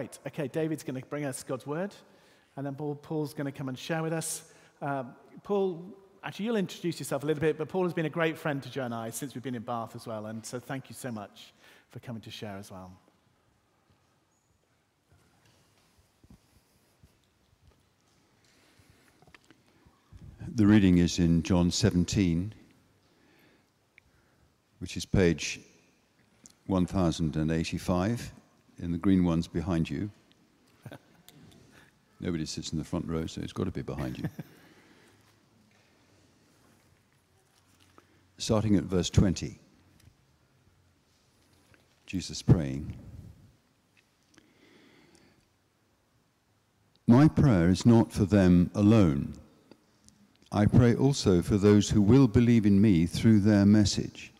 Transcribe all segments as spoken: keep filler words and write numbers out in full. Right, okay, David's going to bring us God's word, and then Paul, Paul's going to come and share with us. Um, Paul, actually, you'll introduce yourself a little bit, but Paul has been a great friend to Joe and I since we've been in Bath as well, and so thank you so much for coming to share as well. The reading is in John seventeen, which is page one thousand eighty-five. In the green ones behind you. Nobody sits in the front row, so it's got to be behind you. Starting at verse twenty, Jesus praying. My prayer is not for them alone. I pray also for those who will believe in me through their message,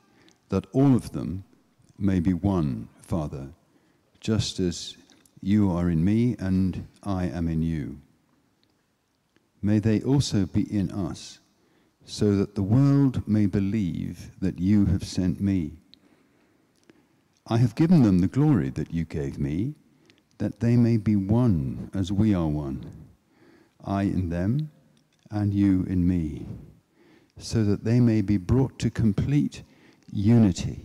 that all of them may be one, Father, just as you are in me and I am in you. May they also be in us, so that the world may believe that you have sent me. I have given them the glory that you gave me, that they may be one as we are one, I in them and you in me, so that they may be brought to complete unity.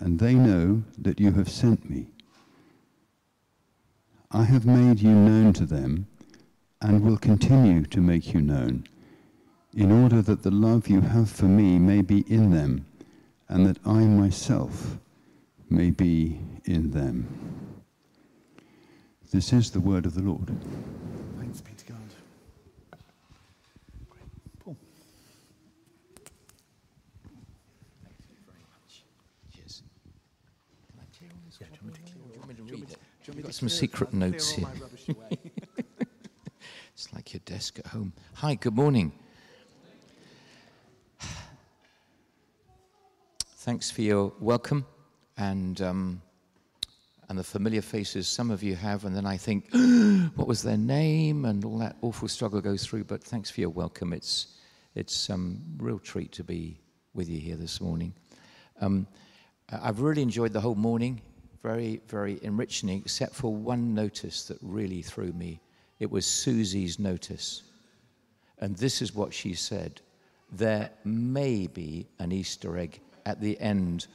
and they know that you have sent me. I have made you known to them, and will continue to make you known, in order that the love you have for me may be in them, and that I myself may be in them. This is the word of the Lord. Thanks be to God. You've got some secret notes here. It's like your desk at home. Hi, good morning. Thanks for your welcome and um, and the familiar faces some of you have. And then I think, what was their name? And all that awful struggle goes through. But thanks for your welcome. It's it's um, real treat to be with you here this morning. Um, I've really enjoyed the whole morning. Very, very enriching, except for one notice that really threw me. It was Susie's notice. And this is what she said. There may be an Easter egg at the end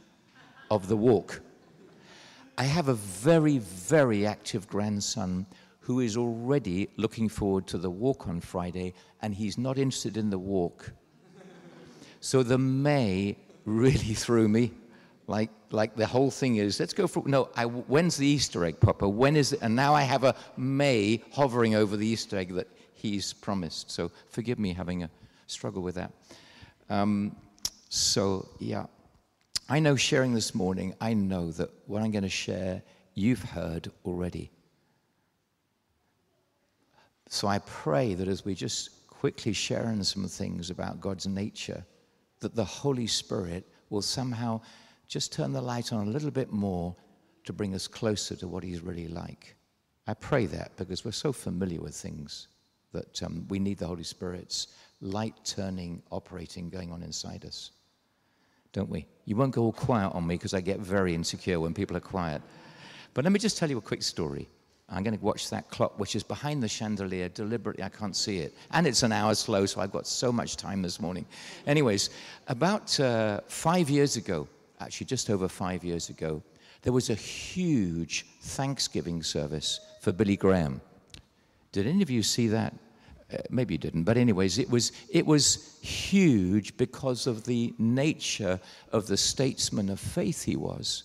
of the walk. I have a very, very active grandson who is already looking forward to the walk on Friday, and he's not interested in the walk. So the may really threw me. Like, like the whole thing is, let's go for, no, I, when's the Easter egg, Papa? When is it? And now I have a May hovering over the Easter egg that he's promised. So forgive me having a struggle with that. Um, so, yeah. I know sharing this morning, I know that what I'm going to share, you've heard already. So I pray that as we just quickly share in some things about God's nature, that the Holy Spirit will somehow just turn the light on a little bit more to bring us closer to what he's really like. I pray that because we're so familiar with things that um, we need the Holy Spirit's light turning, operating, going on inside us, don't we? You won't go all quiet on me because I get very insecure when people are quiet. But let me just tell you a quick story. I'm going to watch that clock, which is behind the chandelier deliberately. I can't see it. And it's an hour slow, so I've got so much time this morning. Anyways, about uh, five years ago, actually just over five years ago, there was a huge Thanksgiving service for Billy Graham. Did any of you see that? Uh, maybe you didn't, but anyways, it was, it was huge because of the nature of the statesman of faith he was.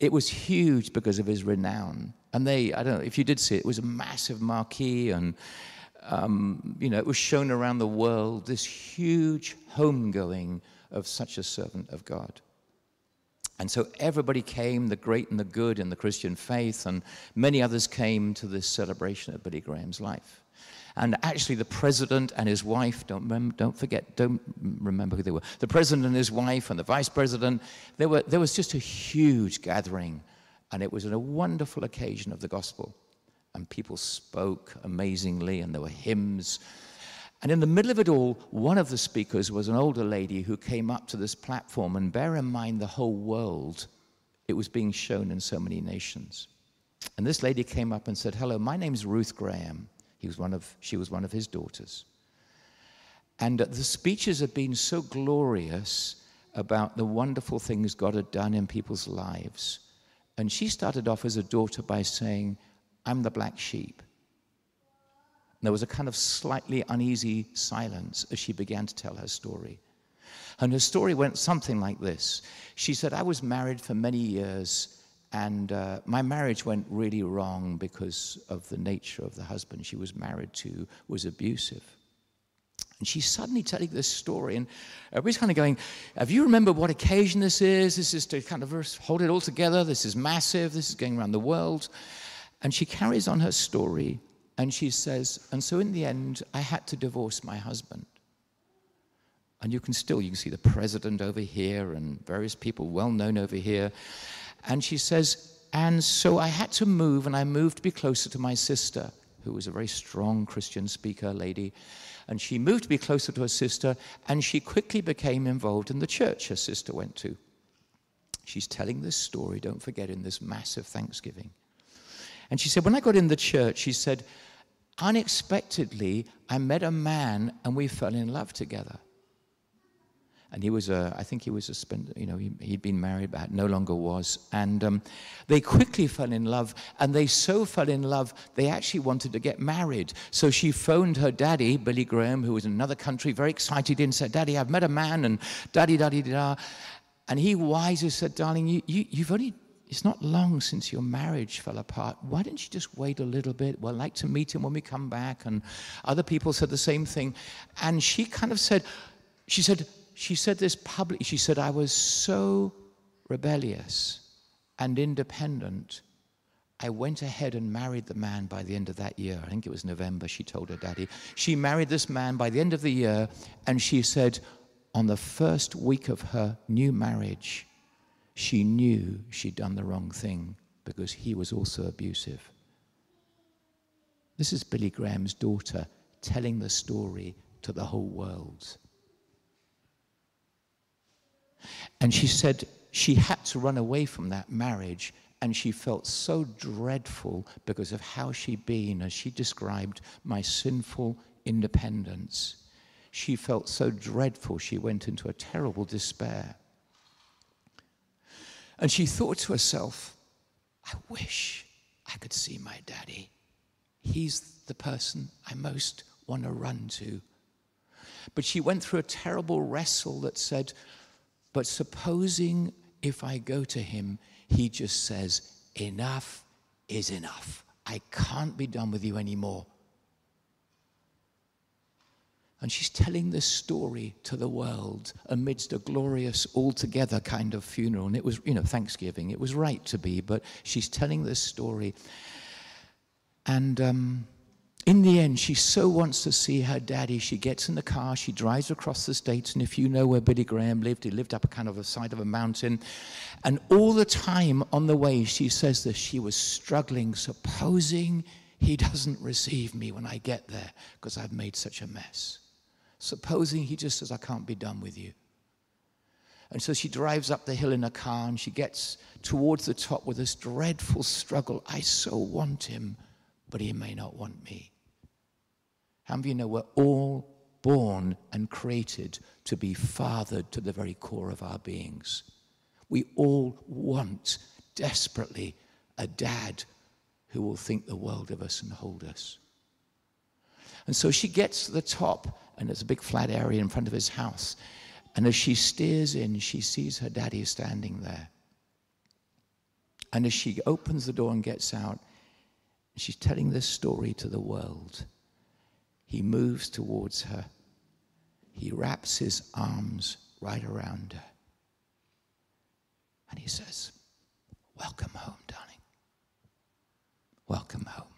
It was huge because of his renown. And they, I don't know, if you did see it, it was a massive marquee and, um, you know, it was shown around the world, this huge homegoing of such a servant of God. And so everybody came, the great and the good in the Christian faith, and many others came to this celebration of Billy Graham's life. And actually the president and his wife, don't, remember, don't forget, don't remember who they were. The president and his wife and the vice president, there, were, there was just a huge gathering, and it was a wonderful occasion of the gospel. And people spoke amazingly, and there were hymns. And in the middle of it all, one of the speakers was an older lady who came up to this platform, and bear in mind the whole world, it was being shown in so many nations. And this lady came up and said, "Hello, my name's Ruth Graham." He was one of, she was one of his daughters. And the speeches had been so glorious about the wonderful things God had done in people's lives. And she started off as a daughter by saying, "I'm the black sheep." And there was a kind of slightly uneasy silence as she began to tell her story. And her story went something like this. She said, "I was married for many years, and uh, my marriage went really wrong because of the nature of the husband she was married to was abusive." And she's suddenly telling this story, and everybody's kind of going, "Have you remembered what occasion this is? This is to kind of hold it all together. This is massive. This is going around the world." And she carries on her story, and she says, "And so in the end, I had to divorce my husband." And you can still, you can see the president over here and various people well known over here. And she says, "And so I had to move, and I moved to be closer to my sister," who was a very strong Christian speaker lady. And she moved to be closer to her sister, and she quickly became involved in the church her sister went to. She's telling this story, don't forget, in this massive Thanksgiving. And she said, "When I got in the church," she said, "unexpectedly, I met a man, and we fell in love together." And he was a, I think he was a, you know, he, he'd been married, but no longer was. And um, they quickly fell in love, and they so fell in love, they actually wanted to get married. So she phoned her daddy, Billy Graham, who was in another country, very excited, and said, "Daddy, I've met a man," and daddy-daddy-da. And he wisely said, "Darling, you, you, you've only... it's not long since your marriage fell apart. Why don't you just wait a little bit? Well, I'd like to meet him when we come back." And other people said the same thing. And she kind of said, she said, she said this publicly. She said, "I was so rebellious and independent. I went ahead and married the man by the end of that year." I think it was November, she told her daddy. She married this man by the end of the year. And she said, on the first week of her new marriage, she knew she'd done the wrong thing because he was also abusive. This is Billy Graham's daughter telling the story to the whole world. And she said she had to run away from that marriage, and she felt so dreadful because of how she'd been, as she described, my sinful independence. She felt so dreadful she went into a terrible despair. And she thought to herself, "I wish I could see my daddy. He's the person I most want to run to." But she went through a terrible wrestle that said, "But supposing if I go to him, he just says, 'Enough is enough. I can't be done with you anymore.'" And she's telling this story to the world amidst a glorious all-together kind of funeral. And it was, you know, Thanksgiving. It was right to be, but she's telling this story. And um, in the end, she so wants to see her daddy. She gets in the car. She drives across the States. And if you know where Billy Graham lived, he lived up a kind of a side of a mountain. And all the time on the way, she says that she was struggling, supposing he doesn't receive me when I get there because I've made such a mess. Supposing he just says, "I can't be done with you." And so she drives up the hill in a car, and she gets towards the top with this dreadful struggle. I so want him, but he may not want me. How many of you know we're all born and created to be fathered to the very core of our beings? We all want desperately a dad who will think the world of us and hold us. And so she gets to the top, and there's a big flat area in front of his house. And as she steers in, she sees her daddy standing there. And as she opens the door and gets out, she's telling this story to the world. He moves towards her. He wraps his arms right around her. And he says, welcome home, darling. Welcome home.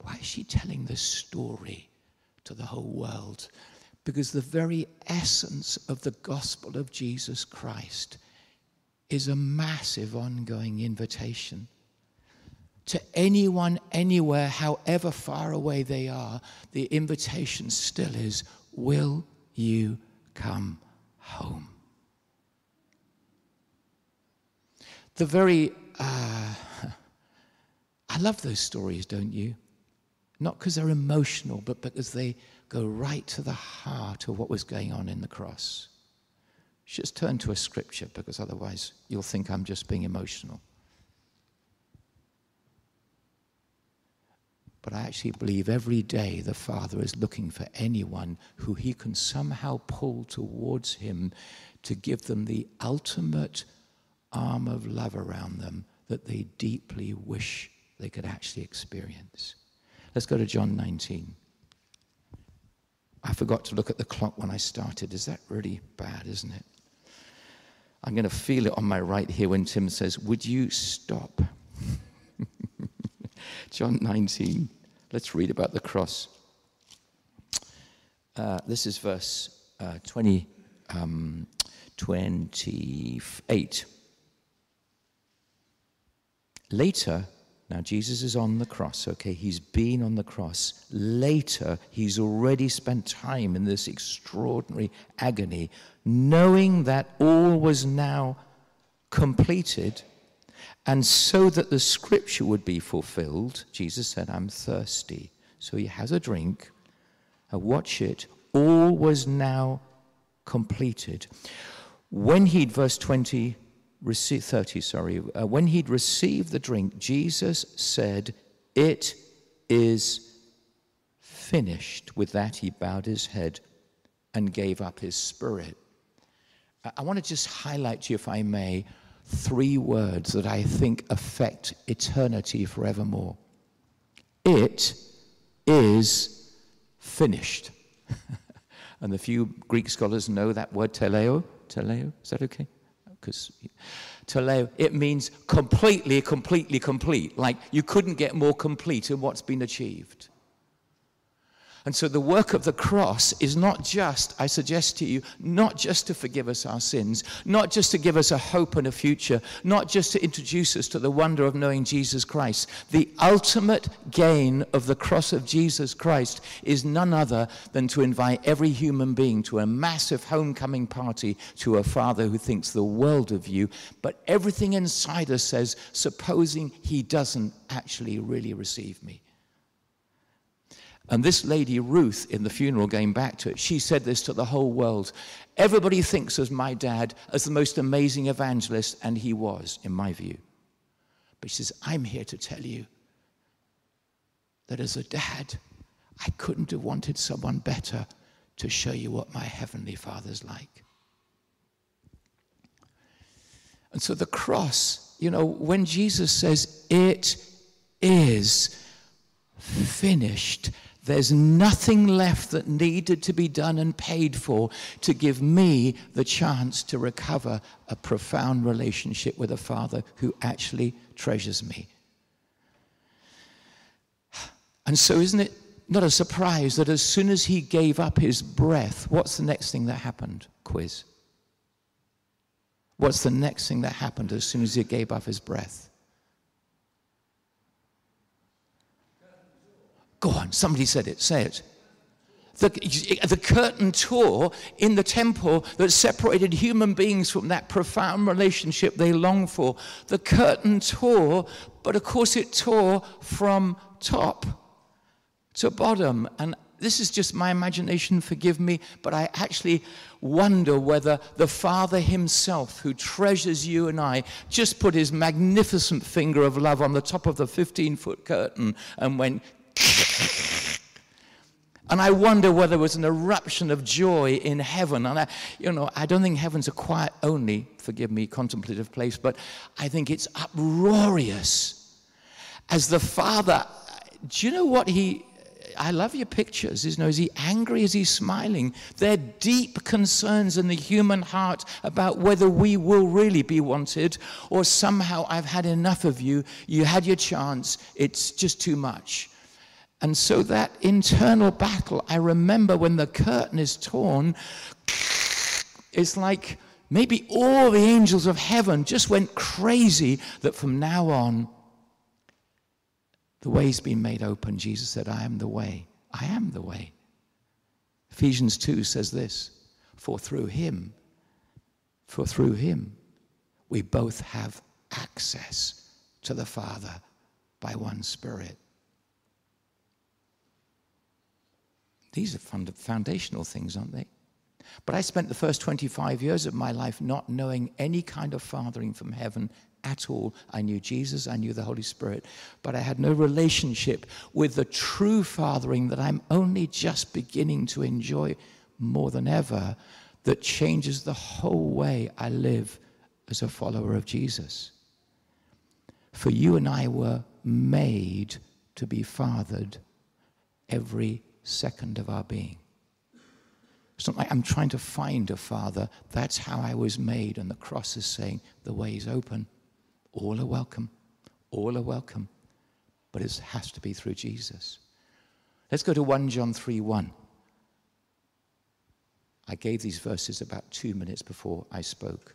Why is she telling this story to the whole world? Because the very essence of the gospel of Jesus Christ is a massive ongoing invitation to anyone, anywhere, however far away they are. The invitation still is, will you come home? The very, uh, I love those stories, don't you? Not because they're emotional, but because they go right to the heart of what was going on in the cross. Just turn to a scripture, because otherwise you'll think I'm just being emotional. But I actually believe every day the Father is looking for anyone who he can somehow pull towards him to give them the ultimate arm of love around them that they deeply wish they could actually experience. Let's go to John nineteen. I forgot to look at the clock when I started. Is that really bad, isn't it? I'm going to feel it on my right here when Tim says, would you stop? John nineteen. Let's read about the cross. Uh, this is verse uh, twenty, um, twenty-eight. Later, now Jesus is on the cross, okay? He's been on the cross. Later, he's already spent time in this extraordinary agony, knowing that all was now completed. And so that the scripture would be fulfilled, Jesus said, I'm thirsty. So he has a drink. Now watch it. All was now completed. When he'd, verse twenty, thirty, sorry, uh, when he'd received the drink, Jesus said, it is finished. With that, he bowed his head and gave up his spirit. I, I want to just highlight to you, if I may, three words that I think affect eternity forevermore. It is finished. And the few Greek scholars know that word teleo. Teleo, is that okay? Because teleo, it means completely, completely, complete. Like you couldn't get more complete in what's been achieved. And so the work of the cross is not just, I suggest to you, not just to forgive us our sins, not just to give us a hope and a future, not just to introduce us to the wonder of knowing Jesus Christ. The ultimate gain of the cross of Jesus Christ is none other than to invite every human being to a massive homecoming party to a Father who thinks the world of you, but everything inside us says, supposing he doesn't actually really receive me. And this lady, Ruth, in the funeral, going back to it, she said this to the whole world. Everybody thinks of my dad as the most amazing evangelist, and he was, in my view. But she says, I'm here to tell you that as a dad, I couldn't have wanted someone better to show you what my Heavenly Father's like. And so the cross, you know, when Jesus says, it is finished, there's nothing left that needed to be done and paid for to give me the chance to recover a profound relationship with a Father who actually treasures me. And so isn't it not a surprise that as soon as he gave up his breath, what's the next thing that happened? Quiz. What's the next thing that happened as soon as he gave up his breath? Go on, somebody said it, say it. The, the curtain tore in the temple that separated human beings from that profound relationship they long for. The curtain tore, but of course it tore from top to bottom. And this is just my imagination, forgive me, but I actually wonder whether the Father himself, who treasures you and I, just put his magnificent finger of love on the top of the fifteen-foot curtain and went, and I wonder whether it was an eruption of joy in heaven. And I, you know, I don't think heaven's a quiet only, forgive me, contemplative place, but I think it's uproarious. As the Father, do you know what he, I love your pictures. You know, is he angry? Is he smiling? They're deep concerns in the human heart about whether we will really be wanted, or somehow I've had enough of you. You had your chance. It's just too much. And so that internal battle, I remember when the curtain is torn, it's like maybe all the angels of heaven just went crazy that from now on, the way's been made open. Jesus said, I am the way. I am the way. Ephesians two says this, for through him, for through him, we both have access to the Father by one Spirit. These are foundational things, aren't they? But I spent the first twenty-five years of my life not knowing any kind of fathering from heaven at all. I knew Jesus, I knew the Holy Spirit, but I had no relationship with the true fathering that I'm only just beginning to enjoy more than ever, that changes the whole way I live as a follower of Jesus. For you and I were made to be fathered every second of our being. It's not like I'm trying to find a father. That's how I was made, and the cross is saying the way is open. All are welcome. All are welcome. But it has to be through Jesus. Let's go to first John three one. I gave these verses about two minutes before I spoke.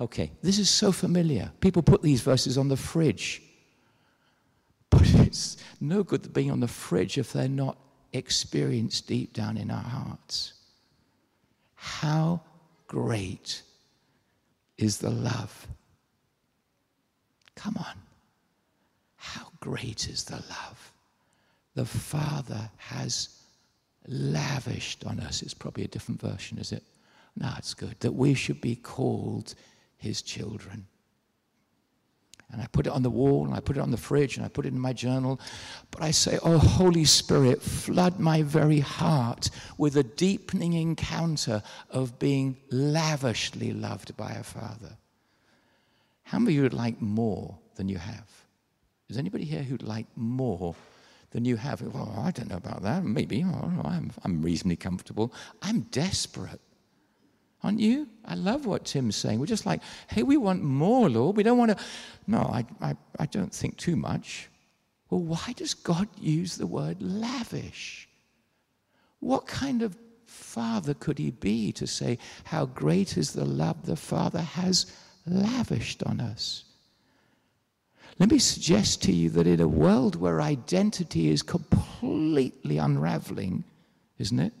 Okay, this is so familiar. People put these verses on the fridge. But it's no good being on the fridge if they're not experienced deep down in our hearts. How great is the love? Come on. How great is the love the Father has lavished on us? It's probably a different version, is it? No, it's good. That we should be called his children. And I put it on the wall, and I put it on the fridge, and I put it in my journal. But I say, oh, Holy Spirit, flood my very heart with a deepening encounter of being lavishly loved by a Father. How many of you would like more than you have? Is anybody here who'd like more than you have? Well, I don't know about that. Maybe. Oh, I'm, I'm reasonably comfortable. I'm desperate. Aren't you? I love what Tim's saying. We're just like, hey, we want more, Lord. We don't want to, no, I, I, I don't think too much. Well, why does God use the word lavish? What kind of father could he be to say, how great is the love the Father has lavished on us? Let me suggest to you that in a world where identity is completely unraveling, isn't it?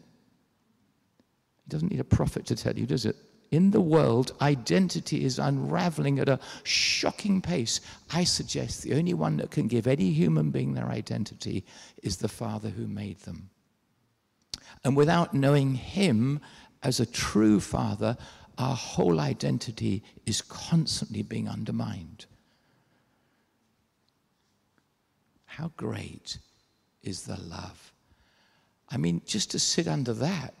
It doesn't need a prophet to tell you, does it? In the world, identity is unraveling at a shocking pace. I suggest the only one that can give any human being their identity is the Father who made them. And without knowing him as a true Father, our whole identity is constantly being undermined. How great is the love? I mean, just to sit under that,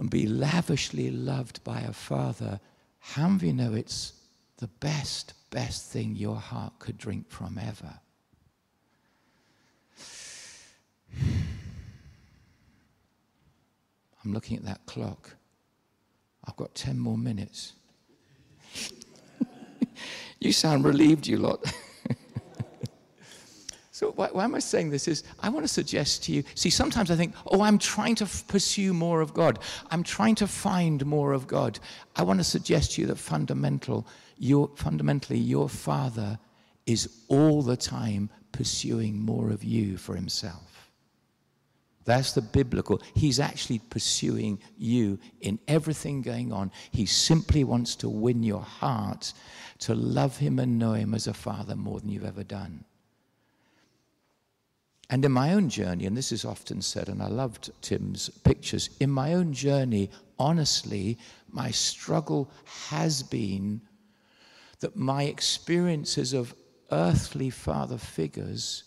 and be lavishly loved by a Father, how many of you know it's the best, best thing your heart could drink from ever? I'm looking at that clock. I've got ten more minutes. You sound relieved, you lot. So why, why am I saying this is, I want to suggest to you, see, sometimes I think, oh, I'm trying to f- pursue more of God. I'm trying to find more of God. I want to suggest to you that fundamental, your, fundamentally, your Father is all the time pursuing more of you for himself. That's the biblical. He's actually pursuing you in everything going on. He simply wants to win your heart to love him and know him as a Father more than you've ever done. And in my own journey, and this is often said, and I loved Tim's pictures, in my own journey, honestly, my struggle has been that my experiences of earthly father figures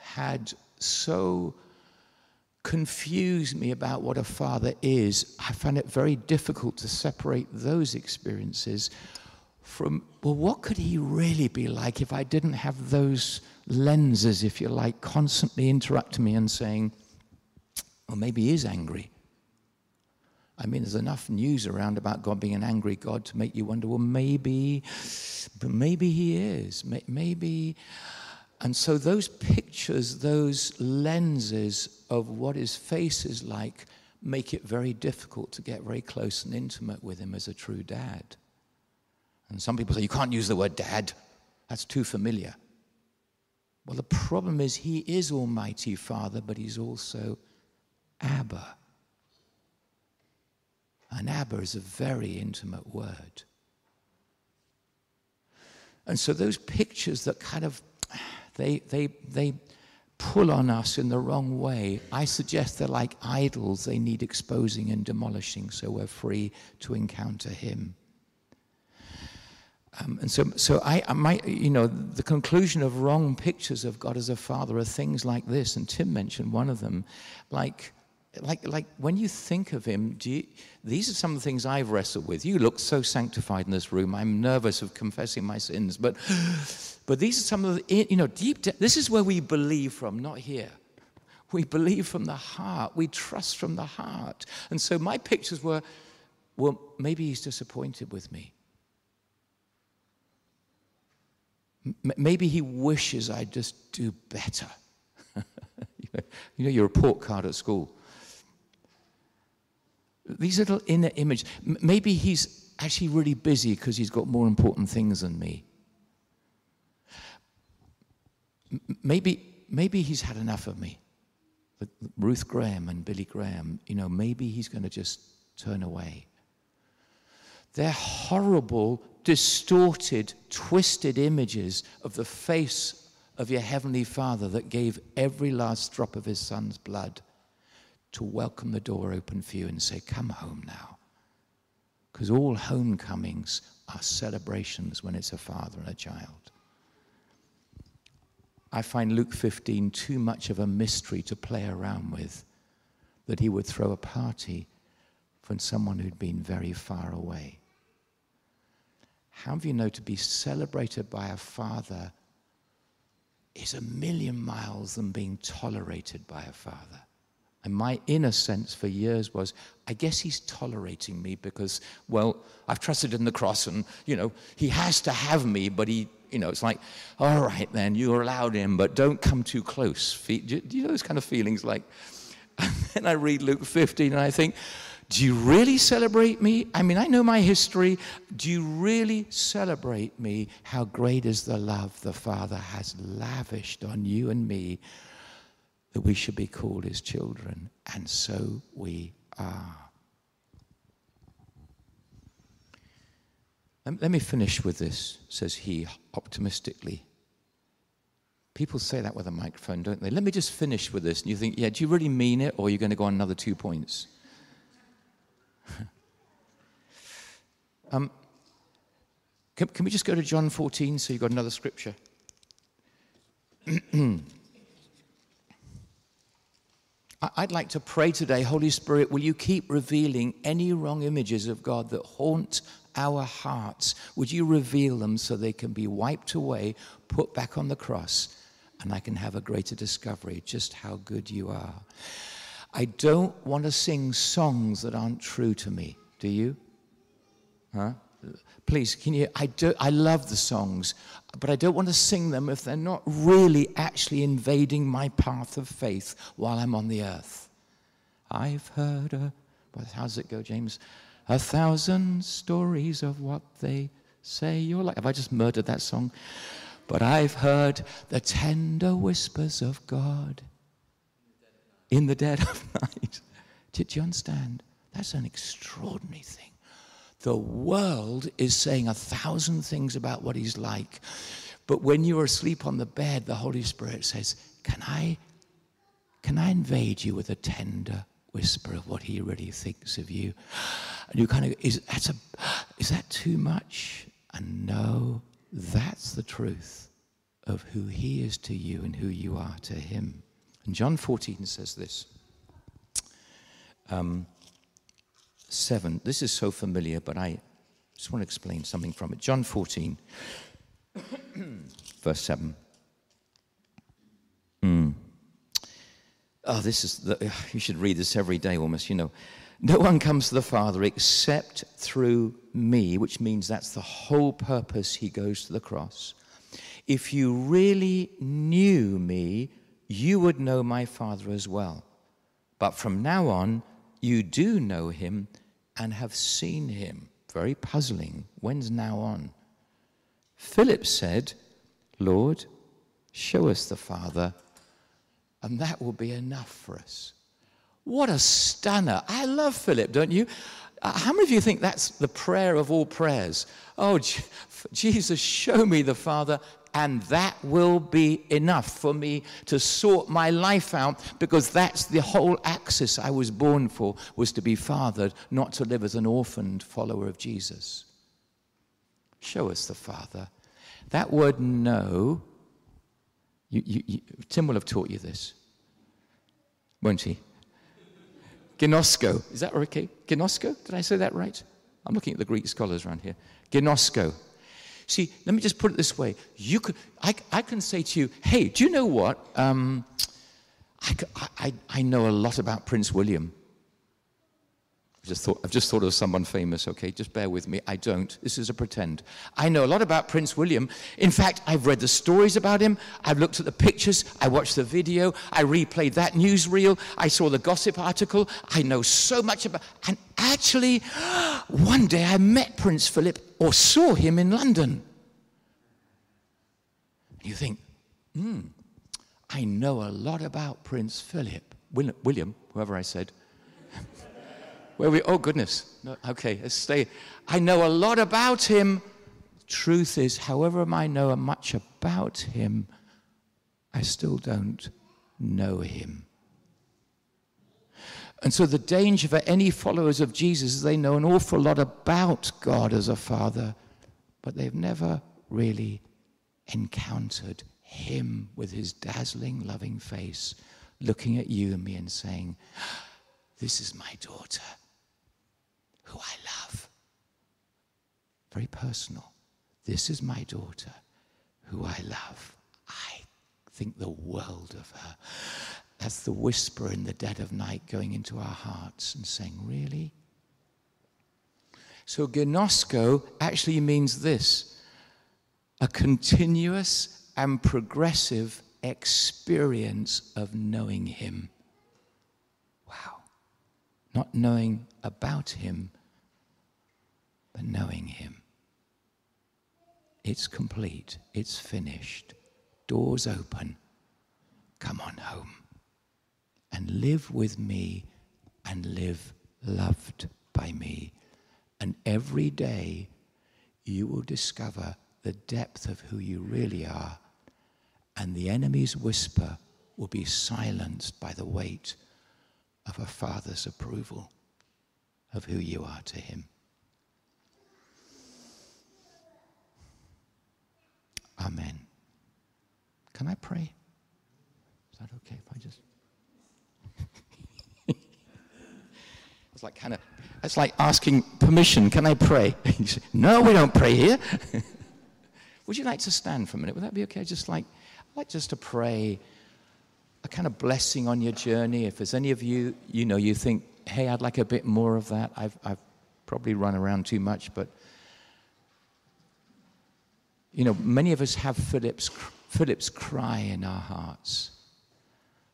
had so confused me about what a father is. I found it very difficult to separate those experiences from, well, what could he really be like if I didn't have those lenses, if you like, constantly interrupting me and saying, well, maybe he is angry. I mean, there's enough news around about God being an angry God to make you wonder, well, maybe, but maybe he is, maybe. And so those pictures, those lenses of what his face is like make it very difficult to get very close and intimate with him as a true dad. And some people say, you can't use the word dad. That's too familiar. Well, the problem is he is Almighty Father, but he's also Abba. And Abba is a very intimate word. And so those pictures that kind of, they, they, they pull on us in the wrong way. I suggest they're like idols. They need exposing and demolishing so we're free to encounter him. Um, and so, so I, I might, you know, the conclusion of wrong pictures of God as a father are things like this, and Tim mentioned one of them, like, like, like when you think of him, do you, these are some of the things I've wrestled with. You look so sanctified in this room. I'm nervous of confessing my sins, but, but these are some of the, you know, deep. This is where we believe from, not here. We believe from the heart. We trust from the heart. And so my pictures were, well, maybe he's disappointed with me. Maybe he wishes I'd just do better. You know, you know, your report card at school. These little inner images. Maybe he's actually really busy because he's got more important things than me. Maybe, maybe he's had enough of me. But Ruth Graham and Billy Graham, you know, maybe he's going to just turn away. They're horrible, distorted, twisted images of the face of your Heavenly Father that gave every last drop of his Son's blood to welcome the door open for you and say, come home now. Because all homecomings are celebrations when it's a father and a child. I find Luke fifteen too much of a mystery to play around with, that he would throw a party from someone who'd been very far away. How do you know to be celebrated by a father is a million miles than being tolerated by a father? And my inner sense for years was, I guess he's tolerating me because, well, I've trusted in the cross and, you know, he has to have me, but he, you know, it's like, all right then, you're allowed in, but don't come too close. Do you know those kind of feelings like, and then I read Luke fifteen and I think, do you really celebrate me? I mean, I know my history. Do you really celebrate me? How great is the love the Father has lavished on you and me that we should be called his children, and so we are. Let me finish with this, says he optimistically. People say that with a microphone, don't they? Let me just finish with this. And you think, yeah, do you really mean it, or are you going to go on another two points? um, can, can we just go to John fourteen so you've got another scripture? I'd like to pray today, Holy Spirit, will you keep revealing any wrong images of God that haunt our hearts? Would you reveal them so they can be wiped away, put back on the cross, and I can have a greater discovery just how good you are. I don't want to sing songs that aren't true to me. Do you? Huh? Please, can you? I do. I love the songs, but I don't want to sing them if they're not really actually invading my path of faith while I'm on the earth. I've heard a. Well, how does it go, James? A thousand stories of what they say you're like. Have I just murdered that song? But I've heard the tender whispers of God. In the dead of night. Did you understand? That's an extraordinary thing. The world is saying a thousand things about what he's like. But when you're asleep on the bed, the Holy Spirit says, can I, can I invade you with a tender whisper of what he really thinks of you? And you kind of, is, that's a, is that too much? And no, that's the truth of who he is to you and who you are to him. And John fourteen says this, um, seven, this is so familiar, but I just want to explain something from it. John fourteen, verse seven. Mm. Oh, this is, the, you should read this every day almost, you know. No one comes to the Father except through me, which means that's the whole purpose he goes to the cross. If you really knew me, you would know my Father as well. But from now on, you do know him and have seen him. Very puzzling. When's now on? Philip said, Lord, show us the Father, and that will be enough for us. What a stunner. I love Philip, don't you? Uh, how many of you think that's the prayer of all prayers? Oh, Jesus, show me the Father, and that will be enough for me to sort my life out, because that's the whole axis I was born for, was to be fathered, not to live as an orphaned follower of Jesus. Show us the Father. That word know, you, you, you, Tim will have taught you this, won't he? Ginosko, is that okay? Ginosko, did I say that right? I'm looking at the Greek scholars around here. Ginosko. See, let me just put it this way. You could, I, I can say to you, hey, do you know what? Um, I, I, I know a lot about Prince William. I've just, thought, I've just thought of someone famous, okay? Just bear with me. I don't. This is a pretend. I know a lot about Prince William. In fact, I've read the stories about him. I've looked at the pictures. I watched the video. I replayed that newsreel. I saw the gossip article. I know so much about... And actually, one day I met Prince Philip or saw him in London. You think, hmm, I know a lot about Prince Philip. William, whoever I said... Where we, oh, goodness. No, okay, let's stay. I know a lot about him. Truth is, however I know much about him, I still don't know him. And so the danger for any followers of Jesus is they know an awful lot about God as a Father, but they've never really encountered him with his dazzling, loving face, looking at you and me and saying, this is my daughter, who I love. Very personal. This is my daughter who I love. I think the world of her. That's the whisper in the dead of night going into our hearts and saying, really? So ginosko actually means this, a continuous and progressive experience of knowing him. Wow. Not knowing about him, but knowing him. It's complete. It's finished. Doors open. Come on home. And live with me and live loved by me. And every day you will discover the depth of who you really are, and the enemy's whisper will be silenced by the weight of a Father's approval of who you are to him. Amen. Can I pray? Is that okay if I just... It's like kind of, it's like asking permission, can I pray? You say, no, we don't pray here. Would you like to stand for a minute? Would that be okay? Just like, I'd like just to pray a kind of blessing on your journey. If there's any of you, you know, you think, hey, I'd like a bit more of that. I've, I've probably run around too much, but, you know, many of us have Philip's, Philip's cry in our hearts.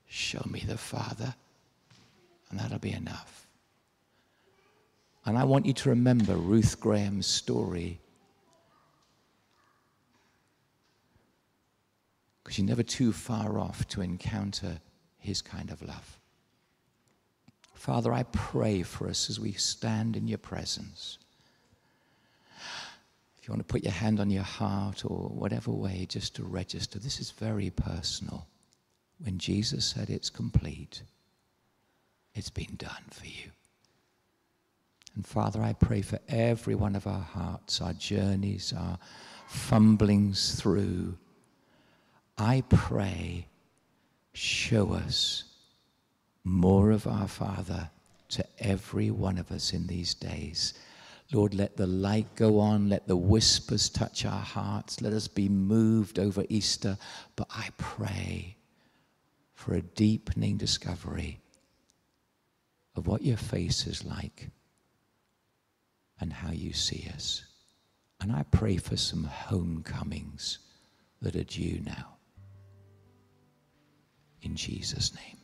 Show me the Father, and that'll be enough. And I want you to remember Ruth Graham's story, because you're never too far off to encounter his kind of love. Father, I pray for us as we stand in your presence. If you want to put your hand on your heart or whatever way, just to register, this is very personal. When Jesus said it's complete, it's been done for you. And Father, I pray for every one of our hearts, our journeys, our fumblings through. I pray, show us more of our Father to every one of us in these days. Lord, let the light go on. Let the whispers touch our hearts. Let us be moved over Easter. But I pray for a deepening discovery of what your face is like and how you see us. And I pray for some homecomings that are due now. In Jesus' name.